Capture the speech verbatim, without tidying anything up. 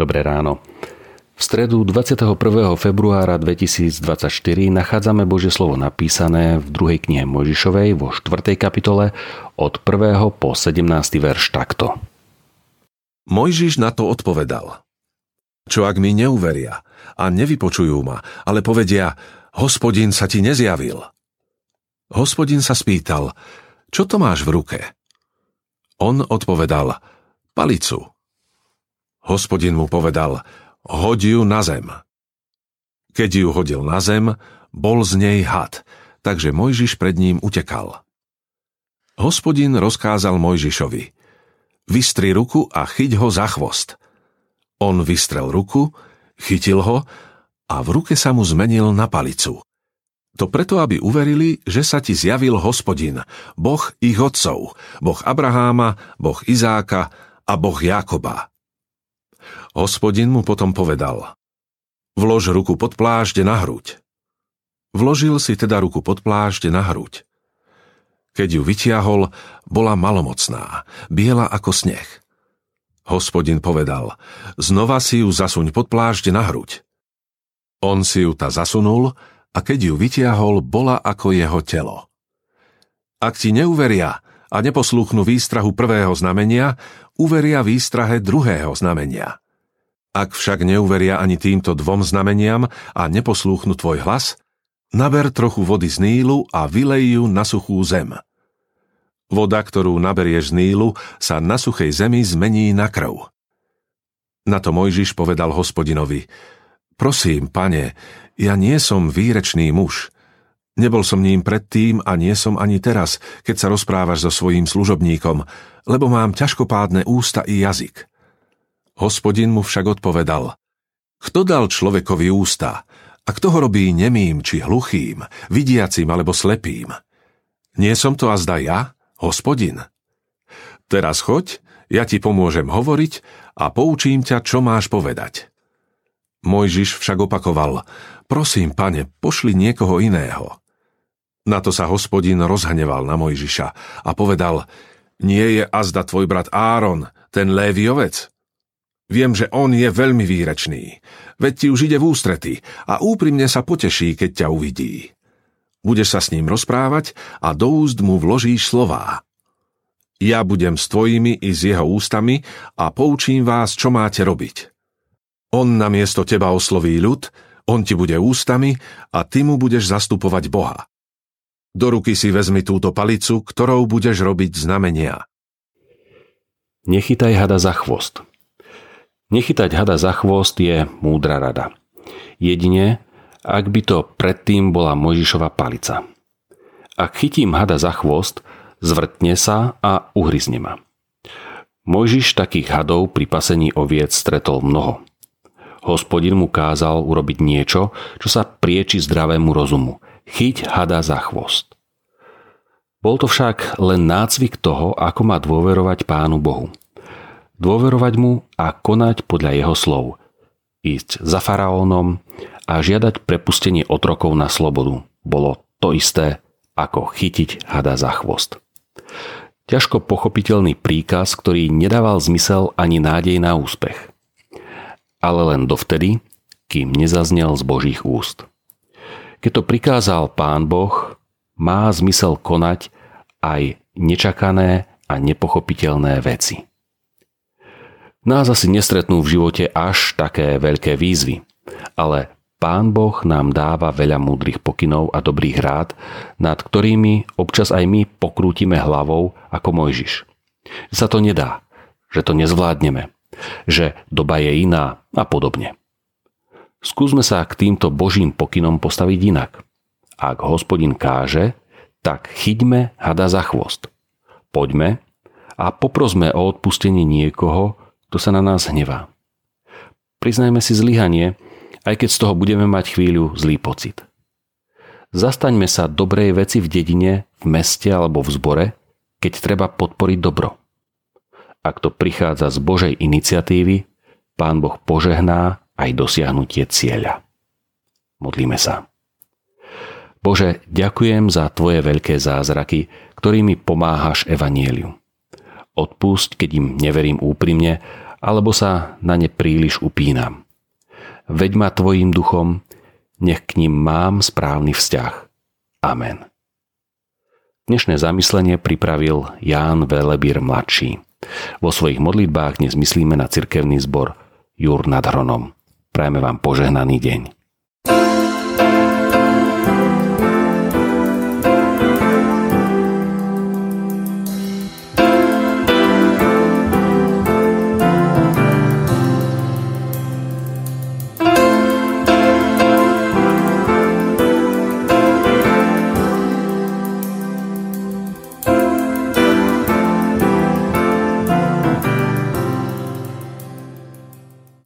Dobré ráno. V stredu dvadsiateho prvého februára dvetisícdvadsaťštyri nachádzame Božie slovo napísané v druhej knihe Mojžišovej vo štvrtej kapitole od prvého po sedemnásty verš takto. Mojžiš na to odpovedal. Čo ak mi neuveria a nevypočujú ma, ale povedia, Hospodin sa ti nezjavil. Hospodin sa spýtal, čo to máš v ruke? On odpovedal, palicu. Hospodin mu povedal, hoď ju na zem. Keď ju hodil na zem, bol z nej had, takže Mojžiš pred ním utekal. Hospodin rozkázal Mojžišovi, vystri ruku a chyť ho za chvost. On vystrel ruku, chytil ho a v ruke sa mu zmenil na palicu. To preto, aby uverili, že sa ti zjavil Hospodin, Boh ich otcov, Boh Abraháma, Boh Izáka a Boh Jákoba. Hospodin mu potom povedal, vlož ruku pod plášť na hruď. Vložil si teda ruku pod plášť na hruď. Keď ju vytiahol, bola malomocná, biela ako sneh. Hospodin povedal, znova si ju zasuň pod plášť na hruď. On si ju ta zasunul a keď ju vytiahol, bola ako jeho telo. Ak ti neuveria a neposlúchnu výstrahu prvého znamenia, uveria výstrahe druhého znamenia. Ak však neuveria ani týmto dvom znameniam a neposlúchnu tvoj hlas, naber trochu vody z Nílu a vylej ju na suchú zem. Voda, ktorú naberieš z Nílu, sa na suchej zemi zmení na krv. Na to Mojžiš povedal Hospodinovi, prosím, pane, ja nie som výrečný muž. Nebol som ním predtým a nie som ani teraz, keď sa rozprávaš so svojím služobníkom, lebo mám ťažkopádne ústa i jazyk. Hospodin mu však odpovedal, kto dal človekovi ústa a kto ho robí nemým či hluchým, vidiacim alebo slepým? Nie som to azda ja, Hospodin? Teraz choď, ja ti pomôžem hovoriť a poučím ťa, čo máš povedať. Mojžiš však opakoval, prosím, pane, pošli niekoho iného. Na to sa Hospodin rozhneval na Mojžiša a povedal, nie je azda tvoj brat Áron, ten Léviovec? Viem, že on je veľmi výrečný, veď ti už ide v ústrety a úprimne sa poteší, keď ťa uvidí. Budeš sa s ním rozprávať a do úst mu vložíš slová. Ja budem s tvojimi i s jeho ústami a poučím vás, čo máte robiť. On namiesto teba osloví ľud, on ti bude ústami a ty mu budeš zastupovať Boha. Do ruky si vezmi túto palicu, ktorou budeš robiť znamenia. Nechytaj hada za chvost. Nechytať hada za chvost je múdra rada. Jedine, ak by to predtým bola Mojžišova palica. Ak chytím hada za chvost, zvrtne sa a uhryzne ma. Mojžiš takých hadov pri pasení oviec stretol mnoho. Hospodin mu kázal urobiť niečo, čo sa prieči zdravému rozumu. Chyť hada za chvost. Bol to však len nácvik toho, ako má dôverovať Pánu Bohu. Dôverovať mu a konať podľa jeho slov. Ísť za faraónom a žiadať prepustenie otrokov na slobodu. Bolo to isté, ako chytiť hada za chvost. Ťažko pochopiteľný príkaz, ktorý nedával zmysel ani nádej na úspech. Ale len dovtedy, kým nezaznel z Božích úst. Keď to prikázal Pán Boh, má zmysel konať aj nečakané a nepochopiteľné veci. Nás asi nestretnú v živote až také veľké výzvy, ale Pán Boh nám dáva veľa múdrych pokynov a dobrých rád, nad ktorými občas aj my pokrútime hlavou ako Mojžiš. Že sa to nedá, že to nezvládneme, že doba je iná a podobne. Skúsme sa k týmto Božím pokynom postaviť inak. Ak Hospodin káže, tak chyťme hada za chvost. Poďme a poprosme o odpustenie niekoho, kto sa na nás hnevá. Priznajme si zlyhanie, aj keď z toho budeme mať chvíľu zlý pocit. Zastaňme sa dobrej veci v dedine, v meste alebo v zbore, keď treba podporiť dobro. Ak to prichádza z Božej iniciatívy, Pán Boh požehná aj dosiahnutie cieľa. Modlíme sa. Bože, ďakujem za Tvoje veľké zázraky, ktorými pomáhaš evanjeliu. Odpusť, keď im neverím úprimne alebo sa na ne príliš upínam. Veď ma tvojím duchom, nech k nim mám správny vzťah. Amen. Dnešné zamyslenie pripravil Ján Velebír mladší. Vo svojich modlitbách dnes myslíme na cirkevný zbor Jur nad Hronom. Prajeme vám požehnaný deň.